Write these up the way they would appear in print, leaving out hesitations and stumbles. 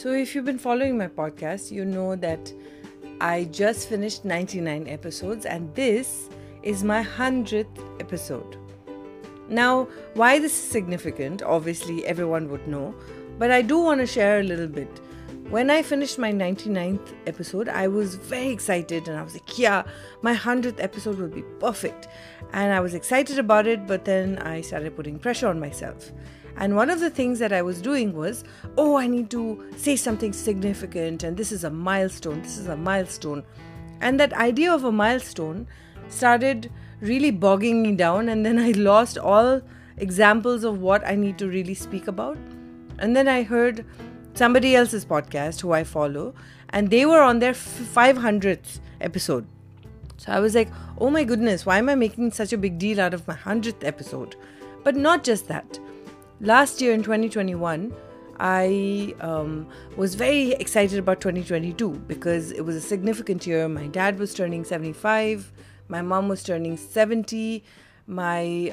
So if you've been following my podcast, you know that I just finished 99 episodes and this is my 100th episode. Now, why this is significant, obviously everyone would know, but I do want to share a little bit. When I finished my 99th episode, I was very excited and I was like, yeah, my 100th episode will be perfect. And I was excited about it, but then I started putting pressure on myself. And one of the things that I was doing was, I need to say something significant and this is a milestone. And that idea of a milestone started really bogging me down, and then I lost all examples of what I need to really speak about. And then I heard somebody else's podcast who I follow, and they were on their 500th episode. So I was like, oh my goodness, why am I making such a big deal out of my 100th episode? But not just that. Last year in 2021, I was very excited about 2022 because it was a significant year. My dad was turning 75, my mom was turning 70, my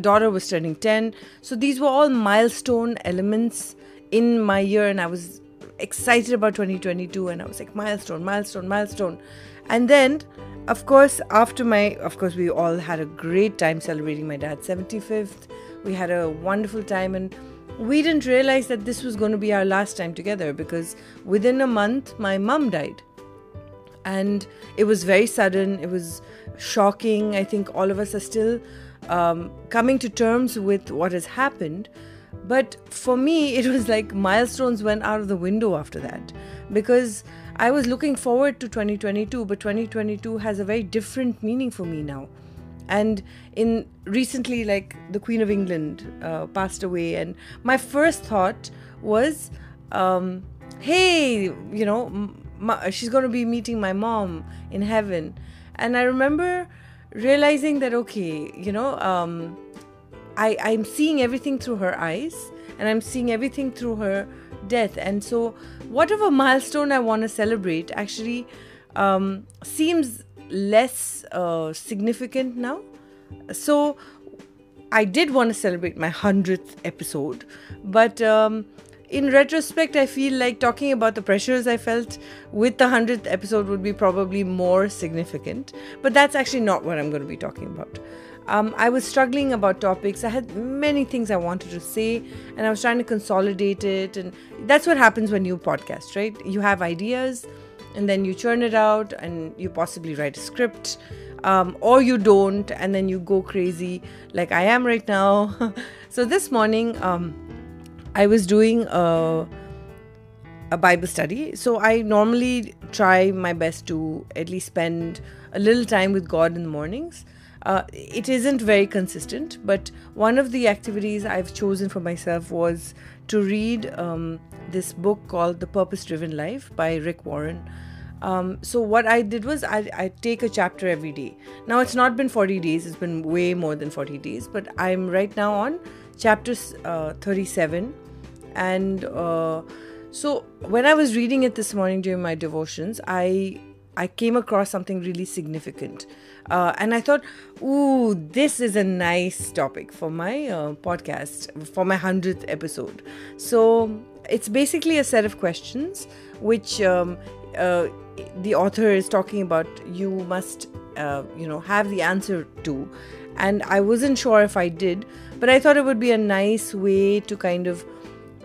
daughter was turning 10. So these were all milestone elements in my year, and I was excited about 2022 and I was like, milestone. And then of course we all had a great time celebrating my dad's 75th. We had a wonderful time, and we didn't realize that this was going to be our last time together, because within a month my mum died, and it was very sudden, it was shocking. I think all of us are still coming to terms with what has happened. But for me, it was like milestones went out of the window after that, because I was looking forward to 2022, but 2022 has a very different meaning for me now. And recently, like the Queen of England passed away, and my first thought was, hey, you know, she's going to be meeting my mom in heaven. And I remember realizing that, okay, you know, I'm seeing everything through her eyes, and I'm seeing everything through her death. And so whatever milestone I want to celebrate actually seems less significant now. So I did want to celebrate my 100th episode, but in retrospect, I feel like talking about the pressures I felt with the 100th episode would be probably more significant. But that's actually not what I'm going to be talking about. I was struggling about topics. I had many things I wanted to say, and I was trying to consolidate it. And that's what happens when you podcast, right? You have ideas and then you churn it out, and you possibly write a script, or you don't, and then you go crazy like I am right now. So this morning, I was doing a Bible study. So I normally try my best to at least spend a little time with God in the mornings. It isn't very consistent, but one of the activities I've chosen for myself was to read this book called The Purpose-Driven Life by Rick Warren. So what I did was I take a chapter every day. Now, it's not been 40 days. It's been way more than 40 days, but I'm right now on chapter 37. And so when I was reading it this morning during my devotions, I came across something really significant. And I thought, ooh, this is a nice topic for my podcast, for my 100th episode. So it's basically a set of questions which the author is talking about. You must, have the answer to. And I wasn't sure if I did, but I thought it would be a nice way to kind of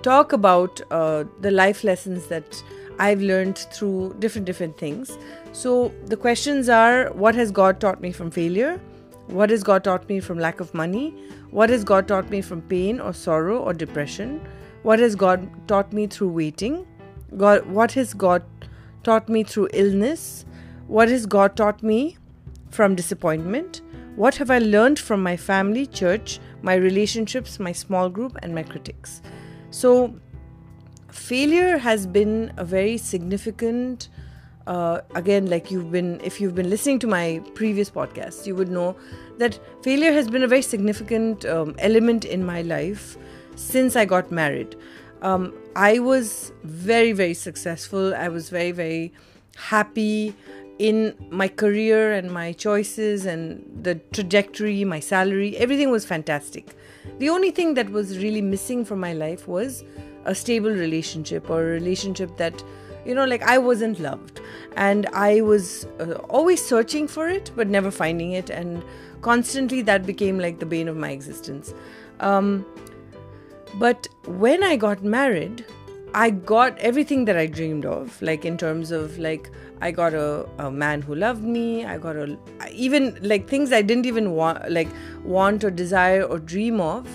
talk about the life lessons that I've learned through different things. So the questions are, what has God taught me from failure? What has God taught me from lack of money? What has God taught me from pain or sorrow or depression? What has God taught me through waiting? What has God taught me through illness? What has God taught me from disappointment? What have I learned from my family, church, my relationships, my small group, and my critics? So failure has been a very significant, if you've been listening to my previous podcast, you would know that failure has been a very significant element in my life since I got married. I was very, very successful. I was very, very happy in my career and my choices and the trajectory, my salary, everything was fantastic. The only thing that was really missing from my life was a stable relationship, or a relationship that, you know, like I wasn't loved, and I was always searching for it but never finding it, and constantly that became like the bane of my existence. But when I got married, I got everything that I dreamed of, like in terms of like I got a man who loved me. I got even like things I didn't even want or desire or dream of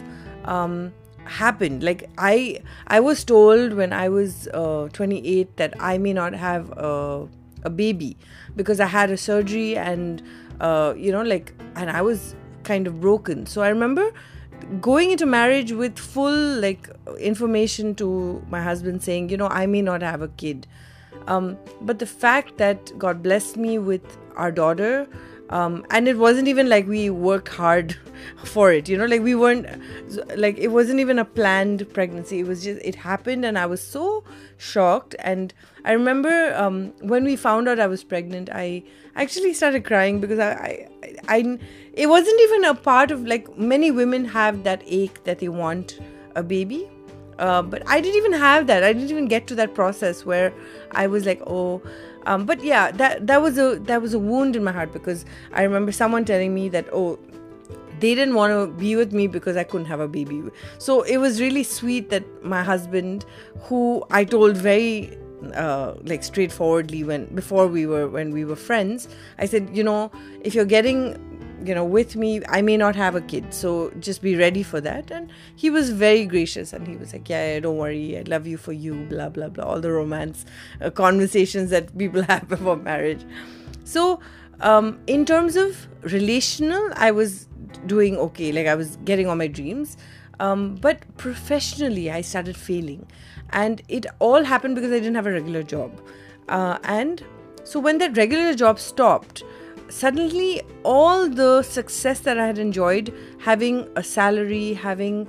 happened. Like I was told when I was 28 that I may not have a baby because I had a surgery, and and I was kind of broken. So I remember going into marriage with full information to my husband, saying, you know, I may not have a kid, but the fact that God blessed me with our daughter, and it wasn't even like we worked hard for it, we weren't like, it wasn't even a planned pregnancy, it was just, it happened, and I was so shocked. And I remember when we found out I was pregnant, I actually started crying because I it wasn't even a part of, like, many women have that ache that they want a baby, but I didn't even have that. I didn't even get to that process where I was like, oh, but yeah, that was a wound in my heart, because I remember someone telling me that, oh, they didn't want to be with me because I couldn't have a baby. So it was really sweet that my husband, who I told very straightforwardly when we were friends, I said, you know, if you're getting, you know, with me, I may not have a kid, so just be ready for that. And he was very gracious, and he was like, yeah, don't worry, I love you for you, blah blah blah, all the romance conversations that people have before marriage. So in terms of relational, I was doing okay, like I was getting all my dreams, but professionally I started failing, and it all happened because I didn't have a regular job, and so when that regular job stopped, suddenly all the success that I had enjoyed, having a salary, having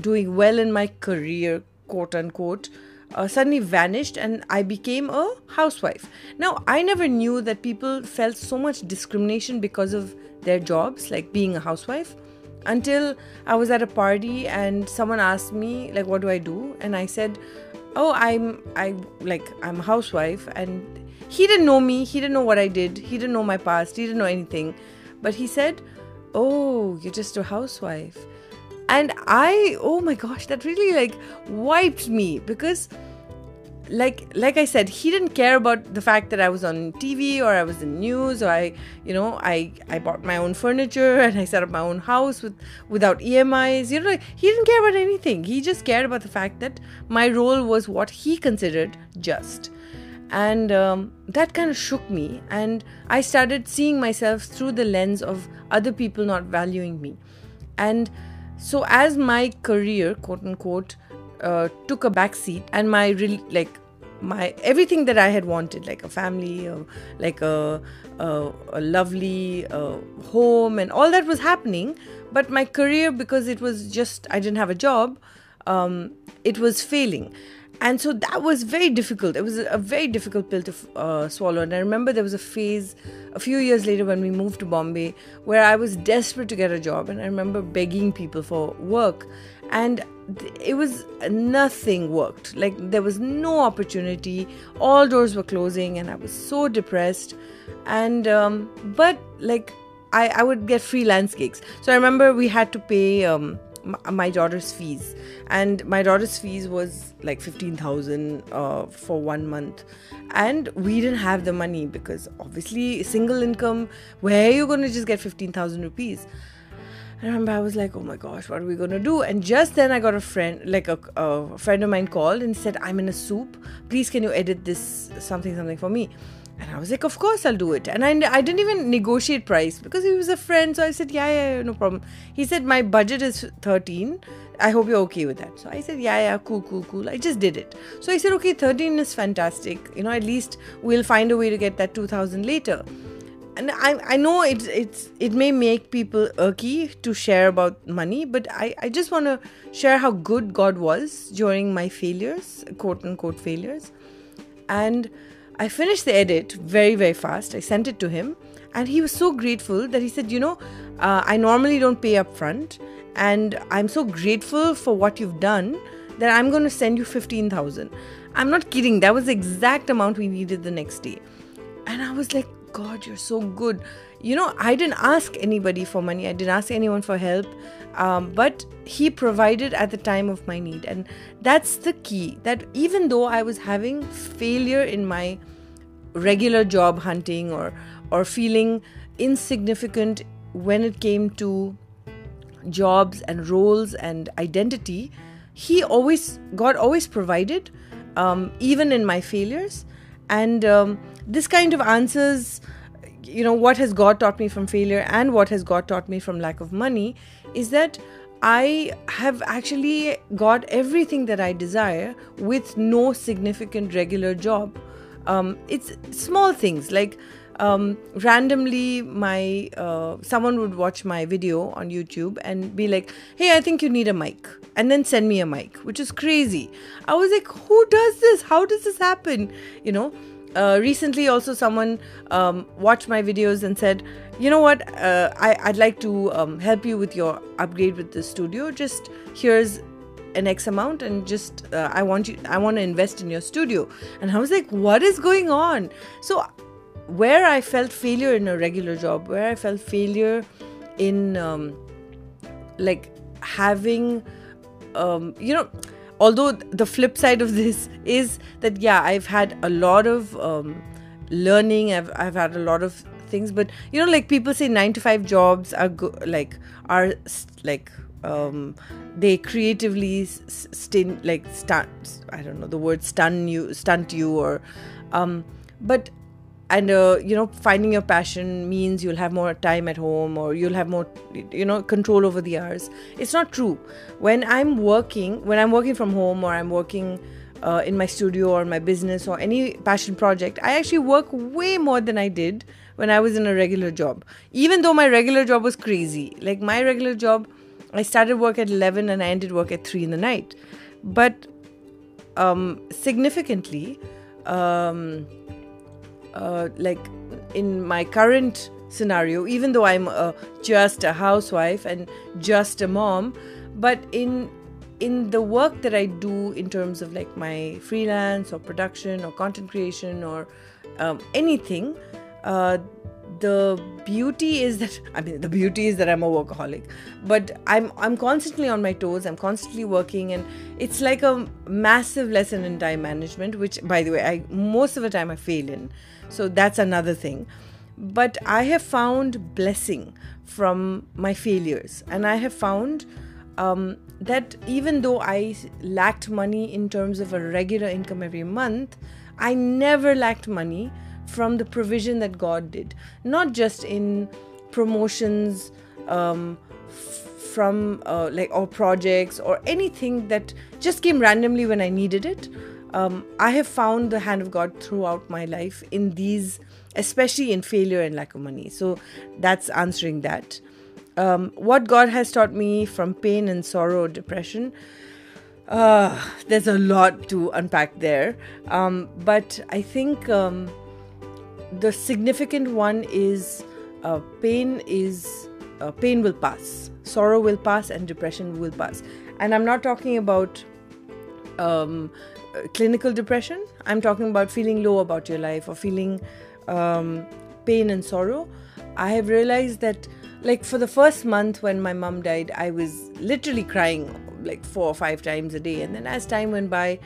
doing well in my career, quote unquote, suddenly vanished, and I became a housewife. Now, I never knew that people felt so much discrimination because of their jobs, like being a housewife, until I was at a party and someone asked me, like, what do I do? And I said, oh, I'm a housewife. And he didn't know me, he didn't know what I did, he didn't know my past, he didn't know anything. But he said, oh, you're just a housewife. And I, oh my gosh, that really wiped me, because like I said, he didn't care about the fact that I was on TV, or I was in news, or I bought my own furniture and I set up my own house without EMIs. He didn't care about anything. He just cared about the fact that my role was what he considered just. And that kind of shook me, and I started seeing myself through the lens of other people not valuing me. And so as my career, quote unquote, took a backseat, and my everything that I had wanted, like a family, like a lovely home, and all that was happening, but my career, because it was just, I didn't have a job, it was failing. And so that was very difficult. It was a very difficult pill to swallow. And I remember there was a phase a few years later when we moved to Bombay where I was desperate to get a job. And I remember begging people for work. And it was, nothing worked. Like, there was no opportunity. All doors were closing, and I was so depressed. And, but like, I would get freelance gigs. So I remember we had to pay my daughter's fees, and my daughter's fees was like 15,000 for 1 month, and we didn't have the money because obviously single income, where are you going to just get 15,000 rupees? I remember I was like, oh my gosh, what are we going to do? And just then I got a friend, like a friend of mine called and said, I'm in a soup, please can you edit this something for me? And I was like, of course I'll do it. And I didn't even negotiate price because he was a friend. So I said, yeah, no problem. He said, my budget is 13. I hope you're okay with that. So I said, yeah, cool. I just did it. So I said, okay, 13 is fantastic. You know, at least we'll find a way to get that 2,000 later. And I know it may make people irky to share about money, but I just want to share how good God was during my failures, quote unquote failures. And I finished the edit very, very fast. I sent it to him, and he was so grateful that he said, you know, I normally don't pay up front, and I'm so grateful for what you've done that I'm going to send you 15,000. I'm not kidding. That was the exact amount we needed the next day. And I was like, God, you're so good. You know, I didn't ask anybody for money. I didn't ask anyone for help. But he provided at the time of my need. And that's the key. That even though I was having failure in my regular job hunting or feeling insignificant when it came to jobs and roles and identity, God always provided, even in my failures. And this kind of answers, you know, what has God taught me from failure and what has God taught me from lack of money is that I have actually got everything that I desire with no significant regular job. It's small things like randomly my someone would watch my video on YouTube and be like, hey, I think you need a mic, and then send me a mic, which is crazy. I was like, who does this? How does this happen? You know, recently also someone watched my videos and said, you know what, I'd like to help you with your upgrade with the studio. Just here's an X amount, and just I want to invest in your studio. And I was like, what is going on? So where I felt failure in a regular job, where I felt failure in like having you know, although the flip side of this is that, yeah, I've had a lot of learning, I've had a lot of things, but you know, like people say 9-to-5 jobs are they creatively stunt you or but and you know, finding your passion means you'll have more time at home, or you'll have more, you know, control over the hours. It's not true. When I'm working from home, or I'm working in my studio or my business or any passion project, I actually work way more than I did when I was in a regular job, even though my regular job was crazy. Like my regular job, I started work at 11 and I ended work at 3 in the night. But significantly, like in my current scenario, even though I'm just a housewife and just a mom, but in the work that I do in terms of like my freelance or production or content creation or anything, the beauty is that I'm a workaholic, but I'm constantly on my toes. I'm constantly working, and it's like a massive lesson in time management, which, by the way, most of the time I fail in. So that's another thing. But I have found blessing from my failures, and I have found that even though I lacked money in terms of a regular income every month, I never lacked money from the provision that God did, not just in promotions from or projects or anything that just came randomly when I needed it. I have found the hand of God throughout my life in these, especially in failure and lack of money. So that's answering that. What God has taught me from pain and sorrow, depression, there's a lot to unpack there. But I think the significant one is pain will pass, sorrow will pass, and depression will pass. And I'm not talking about clinical depression. I'm talking about feeling low about your life, or feeling pain and sorrow. I have realized that, like, for the first month when my mom died, I was literally crying like 4 or 5 times a day. And then as time went by,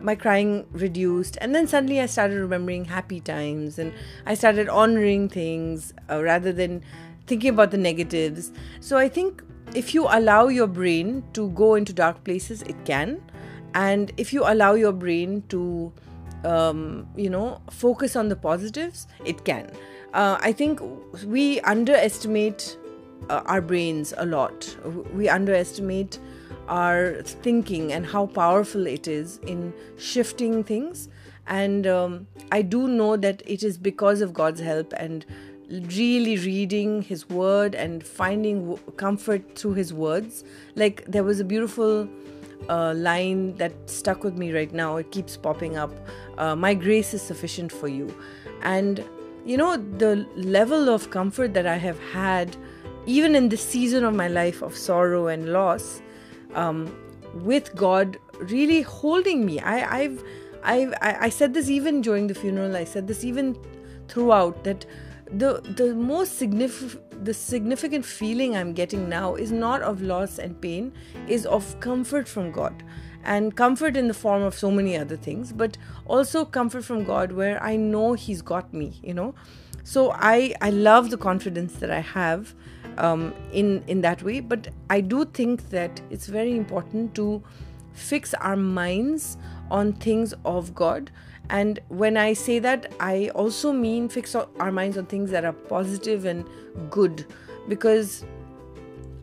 my crying reduced, and then suddenly I started remembering happy times, and I started honoring things rather than thinking about the negatives. So I think if you allow your brain to go into dark places, it can, and if you allow your brain to focus on the positives, it can. I think we underestimate our brains a lot. We underestimate our thinking and how powerful it is in shifting things. And I do know that it is because of God's help and really reading His word and finding comfort through His words. Like, there was a beautiful line that stuck with me right now. It keeps popping up. My grace is sufficient for you. And you know, the level of comfort that I have had, even in this season of my life of sorrow and loss, with God really holding me. I said this even during the funeral. I said this even throughout, that the significant feeling I'm getting now is not of loss and pain, is of comfort from God, and comfort in the form of so many other things, but also comfort from God where I know He's got me, you know. So I love the confidence that I have in that way. But I do think that it's very important to fix our minds on things of God. And when I say that, I also mean fix our minds on things that are positive and good, because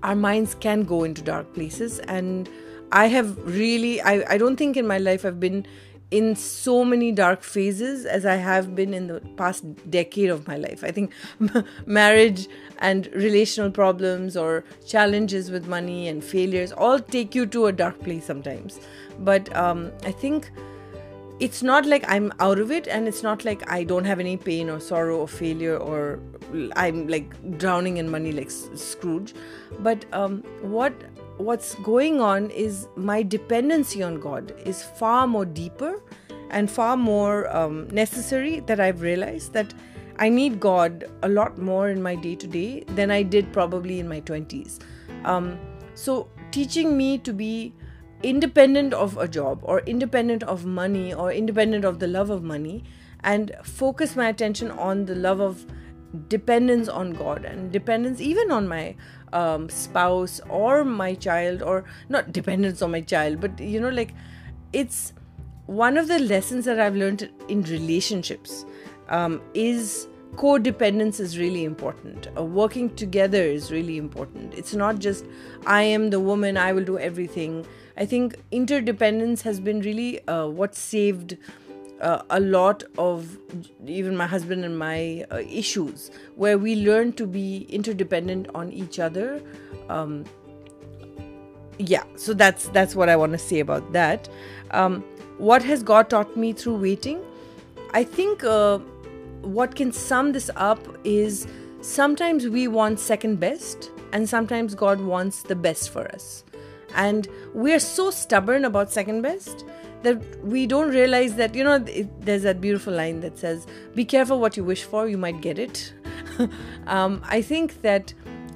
our minds can go into dark places. And I have really, I don't think in my life I've been in so many dark phases as I have been in the past decade of my life. I think marriage and relational problems or challenges with money and failures all take you to a dark place sometimes. But I think it's not like I'm out of it, and it's not like I don't have any pain or sorrow or failure, or I'm like drowning in money like Scrooge. But what's going on is my dependency on God is far more deeper and far more necessary, that I've realized that I need God a lot more in my day-to-day than I did probably in my 20s. So teaching me to be independent of a job or independent of money or independent of the love of money, and focus my attention on the love of dependence on God and dependence even on my spouse or my child, or not dependence on my child, but you know, like, it's one of the lessons that I've learned in relationships is codependence is really important. Working together is really important. It's not just I am the woman, I will do everything. I think interdependence has been really what saved a lot of even my husband and my issues, where we learn to be interdependent on each other. So that's what I want to say about that. What has God taught me through waiting? I think what can sum this up is, sometimes we want second best, and sometimes God wants the best for us. And we're so stubborn about second best that we don't realize that, you know, there's that beautiful line that says, be careful what you wish for, you might get it. I think that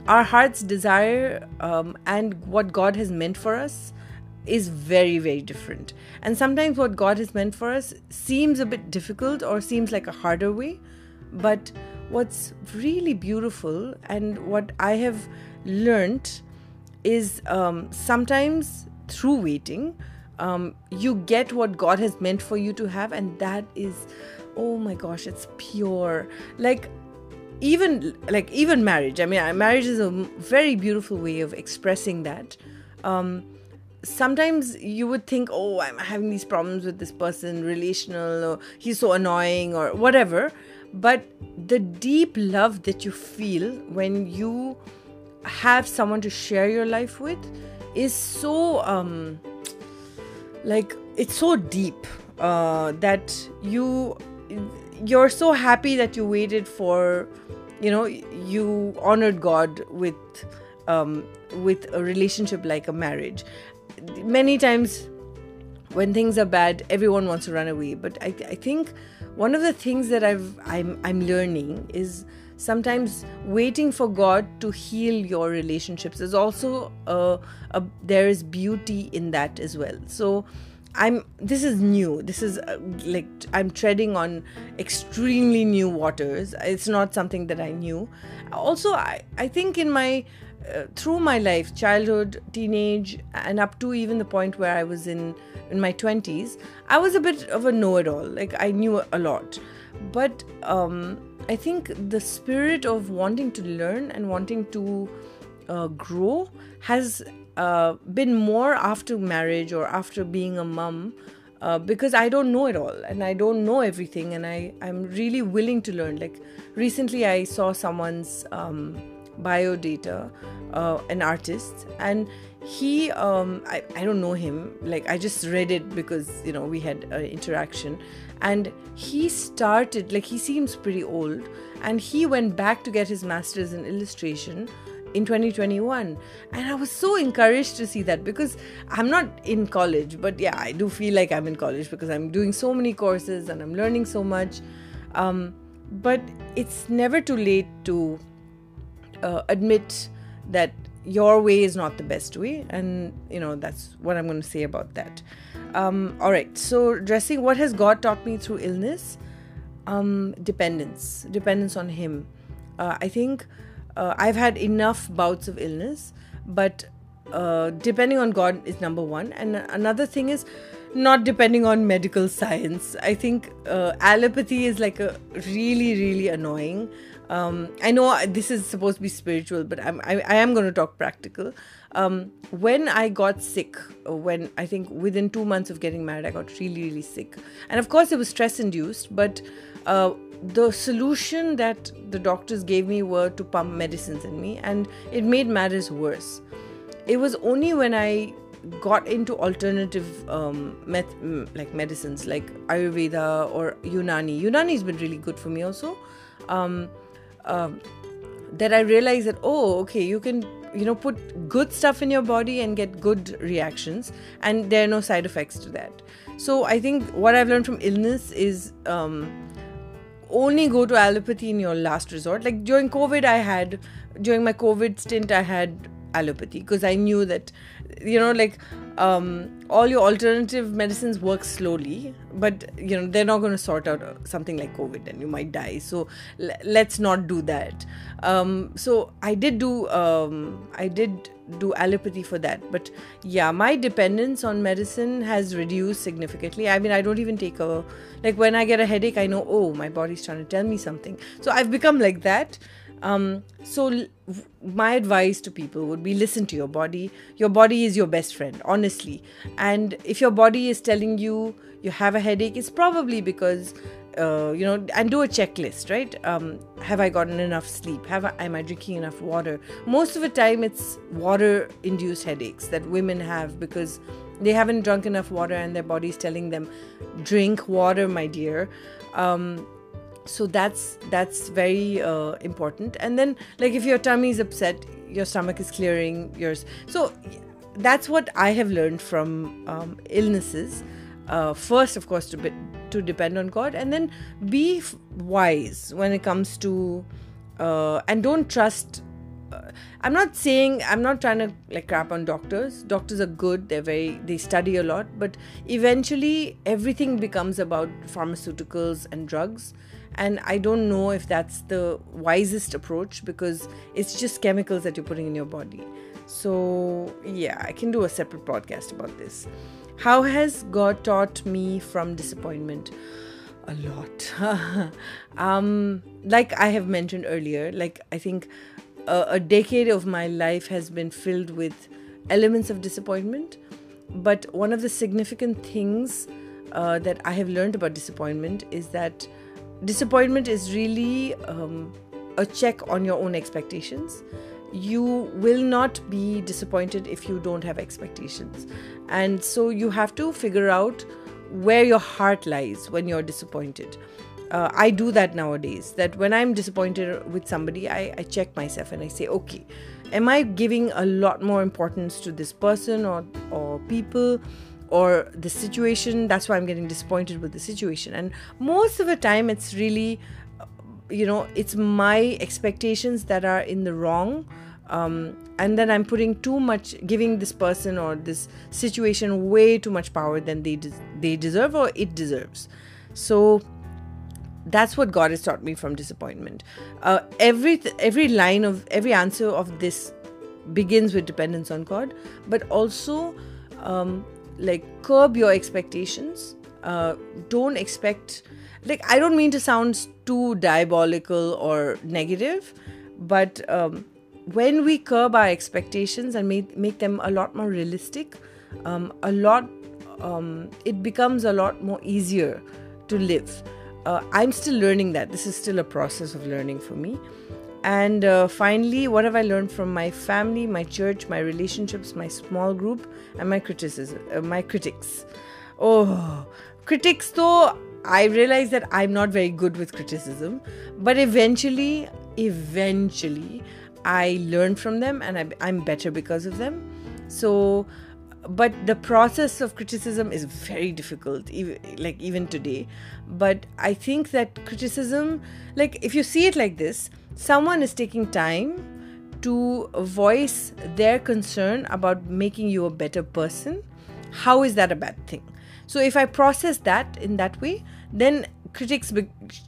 our heart's desire and what God has meant for us is very, very different. And sometimes what God has meant for us seems a bit difficult or seems like a harder way. But what's really beautiful and what I have learned is sometimes through waiting, you get what God has meant for you to have, and that is, oh my gosh, it's pure. Like even marriage. I mean, marriage is a very beautiful way of expressing that. Sometimes you would think, oh, I'm having these problems with this person, relational, or he's so annoying, or whatever. But the deep love that you feel when you have someone to share your life with is so... like, it's so deep that you're so happy that you waited for, you know, you honored God with a relationship like a marriage. Many times when things are bad, everyone wants to run away. But I think one of the things that I'm learning is sometimes waiting for God to heal your relationships is also there is beauty in that as well. So this is new. This is like I'm treading on extremely new waters. It's not something that I knew. Also, I think in my through my life, childhood, teenage, and up to even the point where I was in my 20s, I was a bit of a know-it-all. Like, I knew a lot. But I think the spirit of wanting to learn and wanting to grow has been more after marriage or after being a mom, because I don't know it all and I don't know everything, and I'm really willing to learn. Like, recently I saw someone's bio data, an artist, and he I don't know him, like I just read it because, you know, we had an interaction, and he started, like, he seems pretty old, and he went back to get his master's in illustration in 2021. And I was so encouraged to see that, because I'm not in college, but yeah, I do feel like I'm in college because I'm doing so many courses and I'm learning so much. But it's never too late to admit that your way is not the best way. And, you know, that's what I'm going to say about that. All right. So dressing, what has God taught me through illness? Dependence on Him. I think I've had enough bouts of illness, but depending on God is number one. And another thing is not depending on medical science. I think allopathy is like a really annoying. I know this is supposed to be spiritual, but I am going to talk practical. When I got sick, when I think within 2 months of getting married, I got really sick. And of course it was stress induced, but the solution that the doctors gave me were to pump medicines in me, and it made matters worse. It was only when I got into alternative medicines like Ayurveda or Yunani. Yunani has been really good for me also. That I realized that, oh, okay, you can, you know, put good stuff in your body and get good reactions, and there are no side effects to that. So I think what I've learned from illness is only go to allopathy in your last resort. Like during my COVID stint, I had allopathy because I knew that, you know, like all your alternative medicines work slowly, but you know they're not going to sort out something like COVID and you might die. So let's not do that. So I did do allopathy for that. But yeah, my dependence on medicine has reduced significantly. I mean, I don't even take when I get a headache, I know, oh, my body's trying to tell me something. So I've become like that. So my advice to people would be, listen to your body. Your body is your best friend, honestly. And if your body is telling you you have a headache, it's probably because, and do a checklist, right? Have I gotten enough sleep? Am I drinking enough water? Most of the time it's water-induced headaches that women have because they haven't drunk enough water and their body's telling them, drink water, my dear. So that's very important. And then, like, if your tummy is upset, your stomach is clearing yours. So that's what I have learned from illnesses. First, of course, to depend on God, and then be wise when it comes to and don't trust. I'm not trying to crap on doctors. Doctors are good. They study a lot, but eventually everything becomes about pharmaceuticals and drugs. And I don't know if that's the wisest approach, because it's just chemicals that you're putting in your body. So yeah, I can do a separate podcast about this. How has God taught me from disappointment? A lot. Like I have mentioned earlier, I think a decade of my life has been filled with elements of disappointment. But one of the significant things that I have learned about disappointment is that disappointment is really a check on your own expectations. You will not be disappointed if you don't have expectations. And so you have to figure out where your heart lies when you're disappointed. I do that nowadays, that when I'm disappointed with somebody, I check myself and I say, okay, am I giving a lot more importance to this person or people or the situation? That's why I'm getting disappointed with the situation. And most of the time it's really, it's my expectations that are in the wrong. And then I'm giving this person or this situation way too much power than they deserve or it deserves. So that's what God has taught me from disappointment. Every line of every answer of this begins with dependence on God, but also curb your expectations. Don't expect, I don't mean to sound too diabolical or negative, but when we curb our expectations and make them a lot more realistic, it becomes a lot more easier to live. I'm still learning that. This is still a process of learning for me. And finally, what have I learned from my family, my church, my relationships, my small group, and my critics? Oh, critics though, I realize that I'm not very good with criticism. But eventually, I learn from them and I'm better because of them. So, but the process of criticism is very difficult, even today. But I think that criticism, if you see it like this, someone is taking time to voice their concern about making you a better person. How is that a bad thing? So if I process that in that way, then critics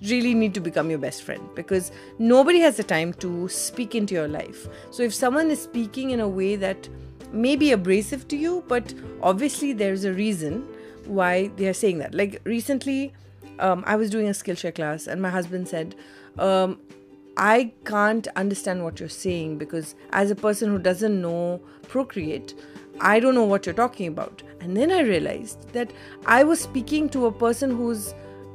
really need to become your best friend, because nobody has the time to speak into your life. So if someone is speaking in a way that may be abrasive to you, but obviously there's a reason why they are saying that. Recently, I was doing a Skillshare class and my husband said, I can't understand what you're saying, because as a person who doesn't know Procreate, I don't know what you're talking about. And then I realized that I was speaking to a person who's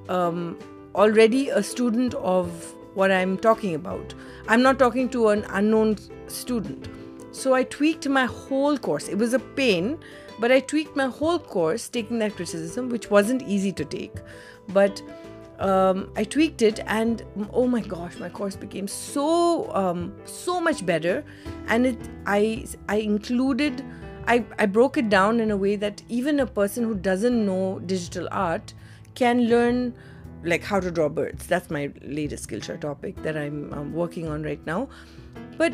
already a student of what I'm talking about. I'm not talking to an unknown student. So I tweaked my whole course. It was a pain, but I tweaked my whole course taking that criticism, which wasn't easy to take. But I tweaked it, and oh my gosh, my course became so much better, and I broke it down in a way that even a person who doesn't know digital art can learn, how to draw birds. That's my latest Skillshare topic that I'm working on right now. But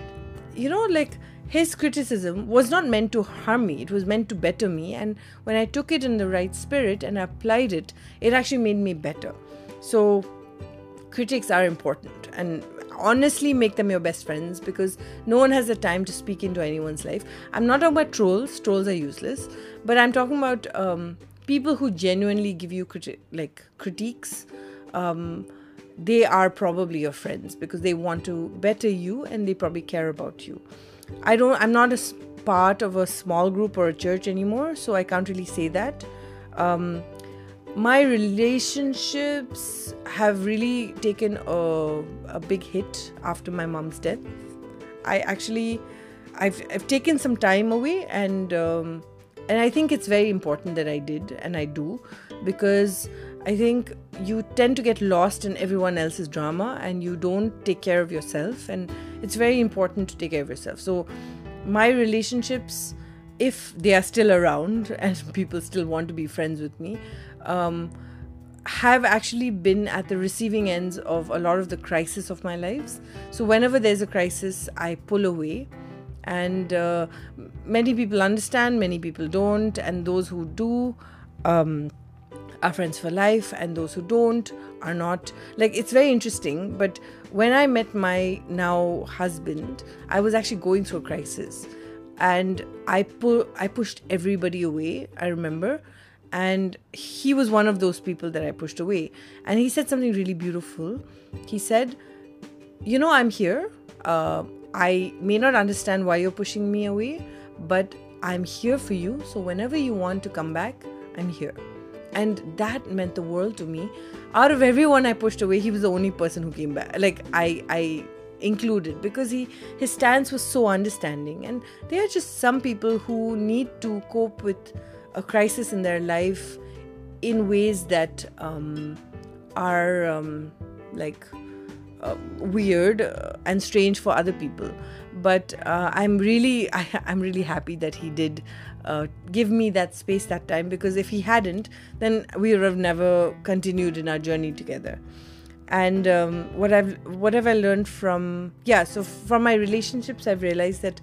his criticism was not meant to harm me. It was meant to better me. And when I took it in the right spirit and applied it, it actually made me better. So critics are important, and honestly make them your best friends, because no one has the time to speak into anyone's life. I'm not talking about trolls. Trolls are useless. But I'm talking about people who genuinely give you critiques. They are probably your friends, because they want to better you and they probably care about you. I'm not a part of a small group or a church anymore, so I can't really say that. My relationships have really taken a big hit after my mom's death. I've taken some time away, and I think it's very important that I did and I do, because I think you tend to get lost in everyone else's drama and you don't take care of yourself, and it's very important to take care of yourself. So my relationships, if they are still around and people still want to be friends with me, have actually been at the receiving ends of a lot of the crisis of my lives. So whenever there's a crisis, I pull away, and many people understand, many people don't, and those who do are friends for life, and those who don't are not. It's very interesting, but when I met my now husband, I was actually going through a crisis, and I pushed everybody away, I remember, and he was one of those people that I pushed away. And he said something really beautiful. He said, I'm here. I may not understand why you're pushing me away, but I'm here for you. So whenever you want to come back, I'm here. And that meant the world to me. Out of everyone I pushed away, he was the only person who came back. I included, because his stance was so understanding. And there are just some people who need to cope with a crisis in their life in ways that are weird and strange for other people. But I'm really happy that he did give me that space that time, because if he hadn't, then we would have never continued in our journey together. And what have I learned from from my relationships? I've realized that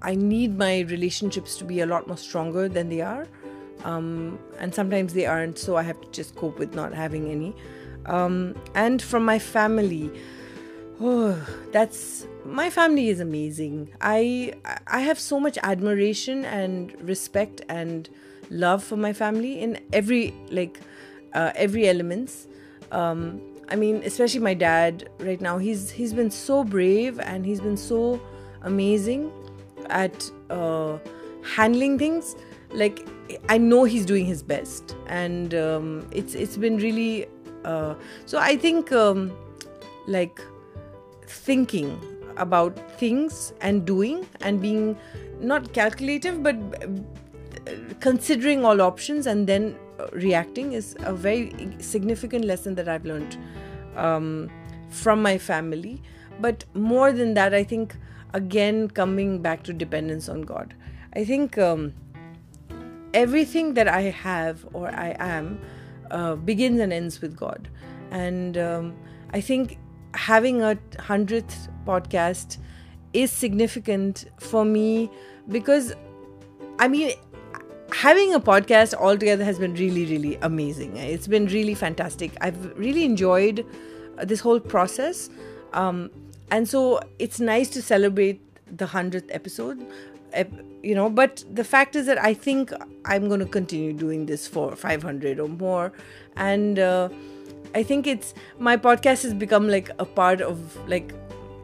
I need my relationships to be a lot more stronger than they are, and sometimes they aren't, so I have to just cope with not having any. And from my family, my family is amazing. I have so much admiration and respect and love for my family in every elements. Especially my dad right now. He's been so brave, and he's been so amazing at handling things. I know he's doing his best, and it's been really. So I think thinking about things and doing and being not calculative but considering all options and then reacting is a very significant lesson that I've learned from my family. But more than that, I think, again, coming back to dependence on God, I think everything that I have or I am begins and ends with God. And I think having a 100th podcast is significant for me because, I mean, having a podcast altogether has been really, really amazing. It's been really fantastic. I've really enjoyed this whole process. And so it's nice to celebrate the 100th episode, you know, but the fact is that I think I'm going to continue doing this for 500 or more. And I think it's, my podcast has become like a part of like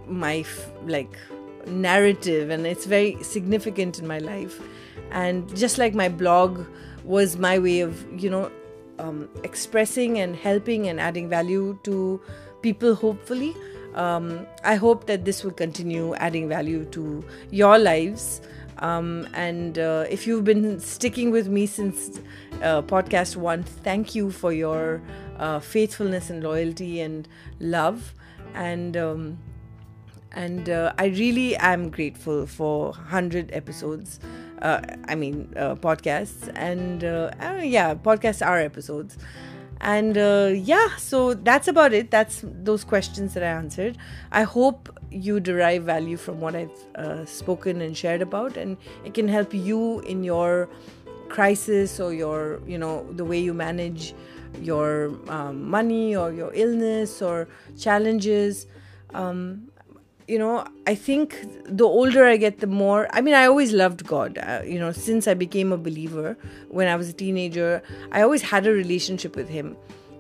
my like narrative, and it's very significant in my life. And just like my blog was my way of, you know, expressing and helping and adding value to people, hopefully. I hope that this will continue adding value to your lives. And if you've been sticking with me since podcast one, thank you for your faithfulness and loyalty and love. And I really am grateful for 100 episodes. Podcasts. And podcasts are episodes. And so that's about it. That's those questions that I answered. I hope you derive value from what I've spoken and shared about, and it can help you in your crisis or your, you know, the way you manage your money or your illness or challenges. You know, I think the older I get, the more, I mean, I always loved God, you know, since I became a believer when I was a teenager. I always had a relationship with him.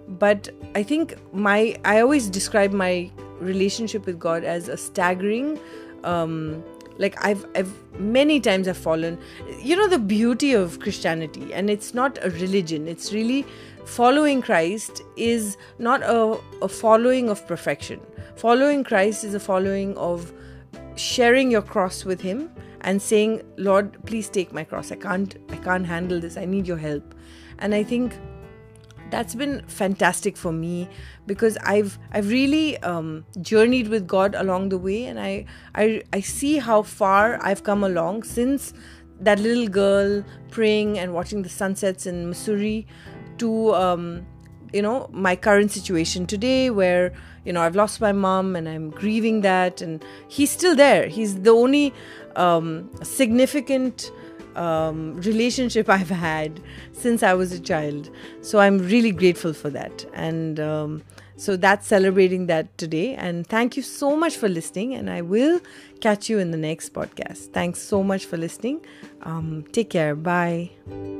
But I think I always describe my relationship with God as a staggering, I've many times I've fallen, you know, the beauty of Christianity, and it's not a religion. It's really following Christ is not a following of perfection. Following Christ is a following of sharing your cross with him and saying, Lord, please take my cross. I can't handle this. I need your help. And I think that's been fantastic for me because I've really journeyed with God along the way, and I see how far I've come along since that little girl praying and watching the sunsets in Missouri to you know, my current situation today where, you know, I've lost my mom and I'm grieving that, and he's still there. He's the only significant relationship I've had since I was a child. So I'm really grateful for that. And so that's celebrating that today. And thank you so much for listening. And I will catch you in the next podcast. Thanks so much for listening. Take care. Bye.